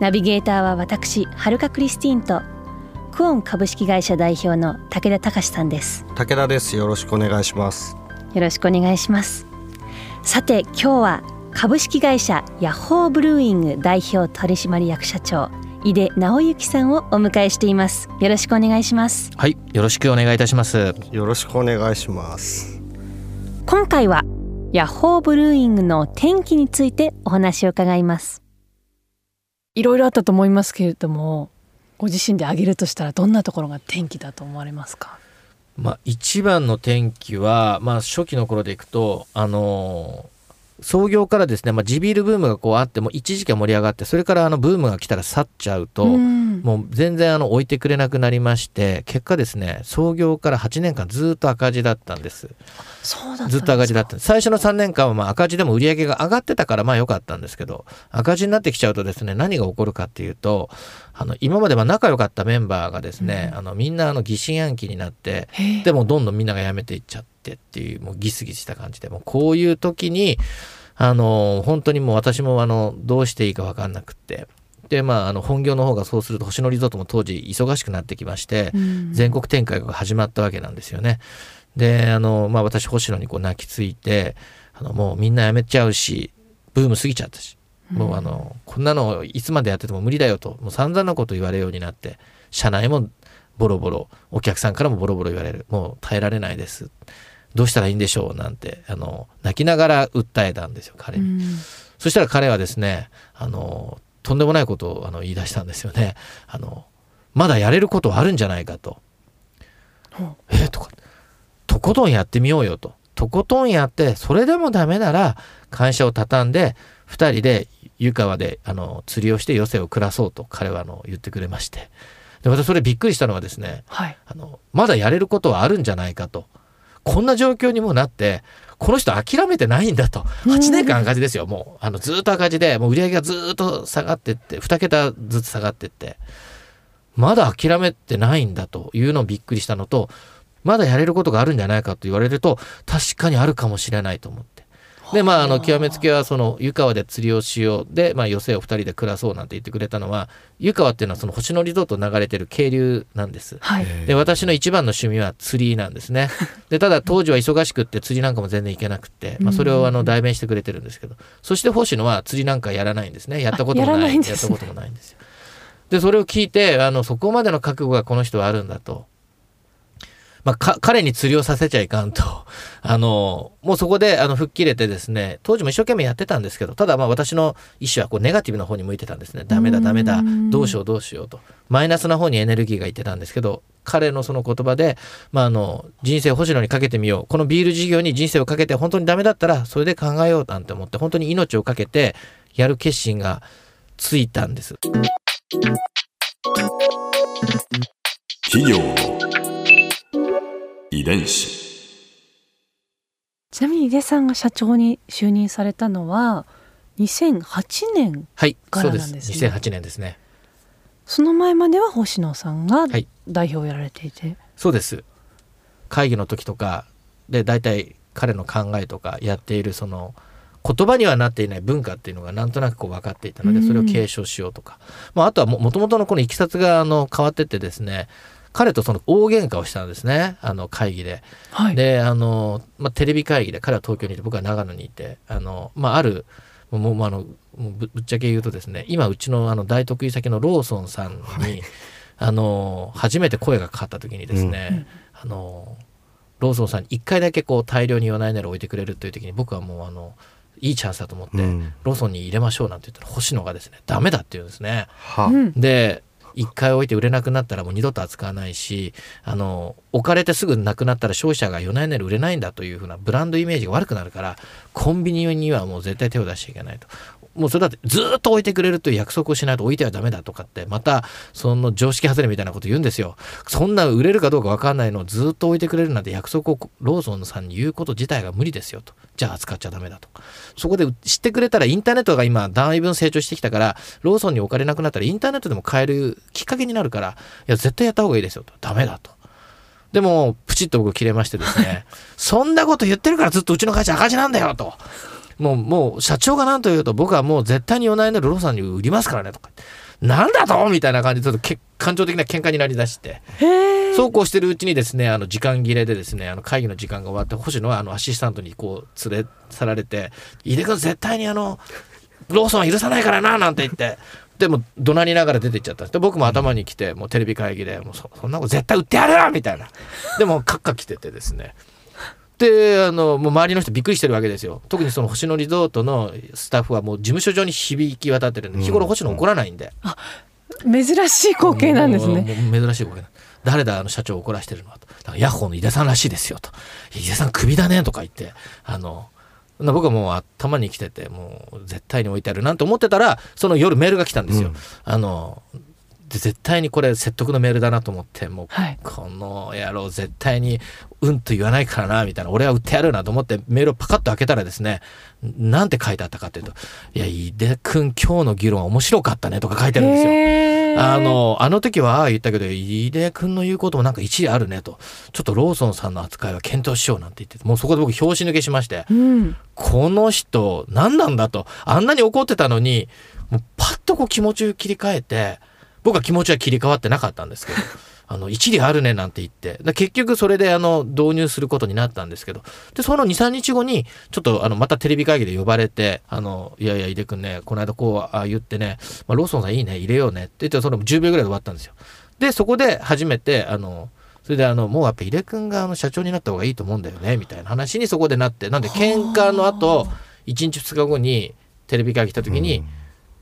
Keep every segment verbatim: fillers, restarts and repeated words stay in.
ナビゲーターは私、はるかクリスティンとクオン株式会社代表の武田隆さんです。武田です。よろしくお願いします。よろしくお願いします。さて、今日は株式会社ヤッホーブルーイング代表取締役社長、井出直之さんをお迎えしています。よろしくお願いします。はい、よろしくお願いいたします。よろしくお願いします。今回はヤッホーブルーイングの転機についてお話を伺います。いろいろあったと思いますけれども、ご自身で挙げるとしたらどんなところが転機だと思われますか？まあ、一番の転機は、まあ、初期の頃でいくと、あのー、創業からですね、まあ、地ビールブームがこうあっても一時期は盛り上がって、それからあのブームが来たら去っちゃうと、うん、もう全然あの置いてくれなくなりまして、結果ですね、創業からはちねんかんずっと赤字だったんです。そうだったんです。ずっと赤字だった。最初のさんねんかんはまあ赤字でも売り上げが上がってたからまあ良かったんですけど、赤字になってきちゃうとですね、何が起こるかっていうと、あの今までは仲良かったメンバーがですね、うん、あのみんなあの疑心暗鬼になって、でもどんどんみんなが辞めていっちゃってっていう、もうギスギスした感じで、もうこういう時にあの本当にもう私もあのどうしていいか分かんなくって、で、まあ、あの本業の方がそうすると星野リゾートも当時忙しくなってきまして、うん、全国展開が始まったわけなんですよね。で、あの、まあ、私星野にこう泣きついて、あのもうみんな辞めちゃうし、ブーム過ぎちゃったし、もうあのこんなのいつまでやってても無理だよと、もう散々なこと言われるようになって、社内もボロボロ、お客さんからもボロボロ言われる、もう耐えられないです、どうしたらいいんでしょうなんてあの泣きながら訴えたんですよ、彼に。そしたら彼はですね、あのとんでもないことをあの言い出したんですよね。あのまだやれることあるんじゃないかと、えー、とかとことんやってみようよと、とことんやって、それでもダメなら会社を畳んでふたりで湯川であの釣りをして余生を暮らそうと彼はあの言ってくれまして、で、私それびっくりしたのはですね、はい、あのまだやれることはあるんじゃないかと、こんな状況にもなってこの人諦めてないんだと、はちねんかん赤字ですよ、もうあのずっと赤字で、もう売り上げがずっと下がってって、にけたずつ下がってって、まだ諦めてないんだというのをびっくりしたのと、まだやれることがあるんじゃないかと言われると、確かにあるかもしれないと思って、で、まあ、あの極めつけはその湯川で釣りをしようで、まあ、余生をふたりで暮らそうなんて言ってくれたのは、湯川っていうのはその星野リゾート流れてる渓流なんです、はい、で、私の一番の趣味は釣りなんですね。で、ただ当時は忙しくって釣りなんかも全然行けなくて、まあ、それをあの代弁してくれてるんですけど、そして星野は釣りなんかやらないんですね。やったこともない、やらないんですね。やったこともないんですよ。で、それを聞いて、あのそこまでの覚悟がこの人はあるんだと、まあ、か彼に釣りをさせちゃいかんとあのもうそこであの吹っ切れてですね、当時も一生懸命やってたんですけど、ただまあ私の意思はこうネガティブな方に向いてたんですね。ダメだダメだ、どうしようどうしようと、マイナスな方にエネルギーがいってたんですけど、彼のその言葉で、まあ、あの人生を星野にかけてみよう、このビール事業に人生をかけて、本当にダメだったらそれで考えようなんて思って、本当に命をかけてやる決心がついたんです。企業遺伝子。ちなみに井出さんが社長に就任されたのはにせんはちねんからなんですね。はい、そうです。にせんはちねんですね。その前までは星野さんが代表をやられていて、はい、そうです。会議の時とかでだいたい彼の考えとかやっている、その言葉にはなっていない文化っていうのがなんとなくこう分かっていたので、それを継承しようとか、まあ、あとはもともとのこのいきさつがあの変わってってですね、彼とその大喧嘩をしたんですね、あの会議で、はい、で、あの、まあ、テレビ会議で、彼は東京にいて僕は長野にいて、 あの、まあ、あるもうあのぶっちゃけ言うとですね、今うち の, あの大得意先のローソンさんに、はい、あの初めて声がかかった時にですね、うん、あのローソンさんにいっかいだけこう大量に言わないなら置いてくれるという時に、僕はもうあのいいチャンスだと思って、うん、ローソンに入れましょうなんて言ったら、星野がですねダメだって言うんですね。はでいっかい置いて売れなくなったらもう二度と扱わないし、あの置かれてすぐなくなったら消費者がよねんで売れないんだというふうなブランドイメージが悪くなるから、コンビニにはもう絶対手を出しちゃいけないと。もうそれだってずっと置いてくれるという約束をしないと置いてはダメだとかって、またその常識外れみたいなこと言うんですよ。そんな売れるかどうか分かんないのをずっと置いてくれるなんて約束をローソンさんに言うこと自体が無理ですよと。じゃあ扱っちゃダメだと。そこで知ってくれたら、インターネットが今だいぶ成長してきたから、ローソンにお金なくなったらインターネットでも買えるきっかけになるから、いや絶対やった方がいいですよと。ダメだと。でもプチッと僕切れましてですねそんなこと言ってるからずっとうちの会社赤字なんだよと。もう、もう社長が何と言うと、僕はもう絶対によねんでローソンに売りますからねとか、なんだとみたいな感じでちょっと感情的な喧嘩になりだして、そうこうしてるうちにですね、あの時間切れでですね、あの会議の時間が終わって、星野はあのアシスタントにこう連れ去られて、井出君絶対にあのローソンは許さないからななんて言ってでも怒鳴りながら出ていっちゃったんです。で僕も頭に来て、もうテレビ会議でもう そ, そんなこと絶対売ってやるよみたいな。でもカッカ来ててですね、であのもう周りの人びっくりしてるわけですよ。特にその星野リゾートのスタッフはもう事務所上に響き渡ってるんで、日頃星野怒らないんで、うんうん、あ、珍しい光景なんですね。もう珍しい光景なんです。誰だあの社長を怒らしてるのはと。だからヤッホーの井出さんらしいですよと。井出さんクビだねとか言って、あの僕はもう頭に来てて、もう絶対に置いてあるなんて思ってたら、その夜メールが来たんですよ、うん、あので絶対にこれ説得のメールだなと思って、もうこの野郎絶対にうんと言わないからなみたいな、俺は売ってやるなと思ってメールをパカッと開けたらですね、なんて書いてあったかというと、いや井出君今日の議論面白かったねとか書いてあるんですよ。あのあの時はああ言ったけど、井出君の言うこともなんか一理あるねと、ちょっとローソンさんの扱いは検討しようなんて言って、もうそこで僕拍子抜けしまして、うん、この人何なんだと。あんなに怒ってたのに、もうパッとこう気持ちを切り替えて、僕は気持ちは切り替わってなかったんですけどあの一理あるねなんて言って、だ結局それであの導入することになったんですけど、でその に,さん 日後にちょっとあのまたテレビ会議で呼ばれて、あのいやいや井出君ね、この間こうあ言ってね、まあ、ローソンさんいいね入れようねって言って、それもじゅうびょうぐらいで終わったんですよ。でそこで初めてあのそれであのもうやっぱ井出君があの社長になった方がいいと思うんだよねみたいな話にそこでなって、なんで喧嘩のあといちにちふつかごにテレビ会議来た時に、うん、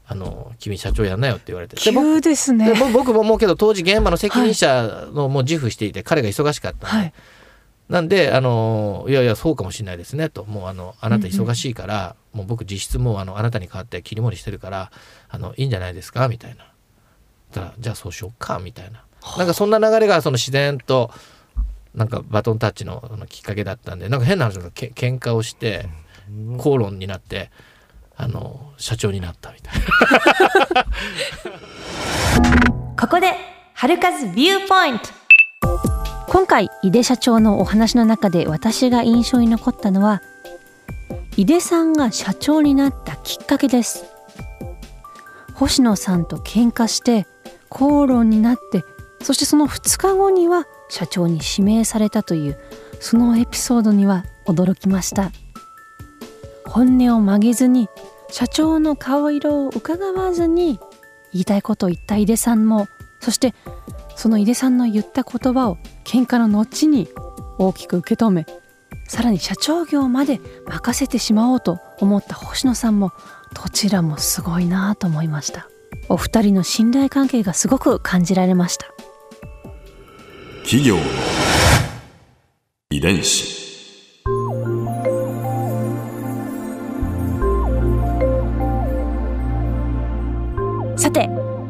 あの君社長やんなよって言われて、急ですね。で 僕, で僕ももうけど当時現場の責任者のもう自負していて、はい、彼が忙しかったんで、はい、なんであのいやいやそうかもしれないですねと、もう あ, のあなた忙しいから、うんうん、もう僕実質もう あ, のあなたに代わって切り盛りしてるからあのいいんじゃないですかみたいな、だじゃあそうしようかみたいな、なんかそんな流れがその自然となんかバトンタッチ の, のきっかけだったんで、なんか変な話のけ喧嘩をして口論になって。あの社長になったみたいなここで春風ビューポイント。今回井出社長のお話の中で私が印象に残ったのは、井出さんが社長になったきっかけです。星野さんと喧嘩して口論になって、そしてそのふつかごには社長に指名されたという、そのエピソードには驚きました。本音を曲げずに、社長の顔色をうかがわずに言いたいことを言った井出さんも、そしてその井出さんの言った言葉を喧嘩の後に大きく受け止め、さらに社長業まで任せてしまおうと思った星野さんも、どちらもすごいなと思いました。お二人の信頼関係がすごく感じられました。企業の遺伝子。さて、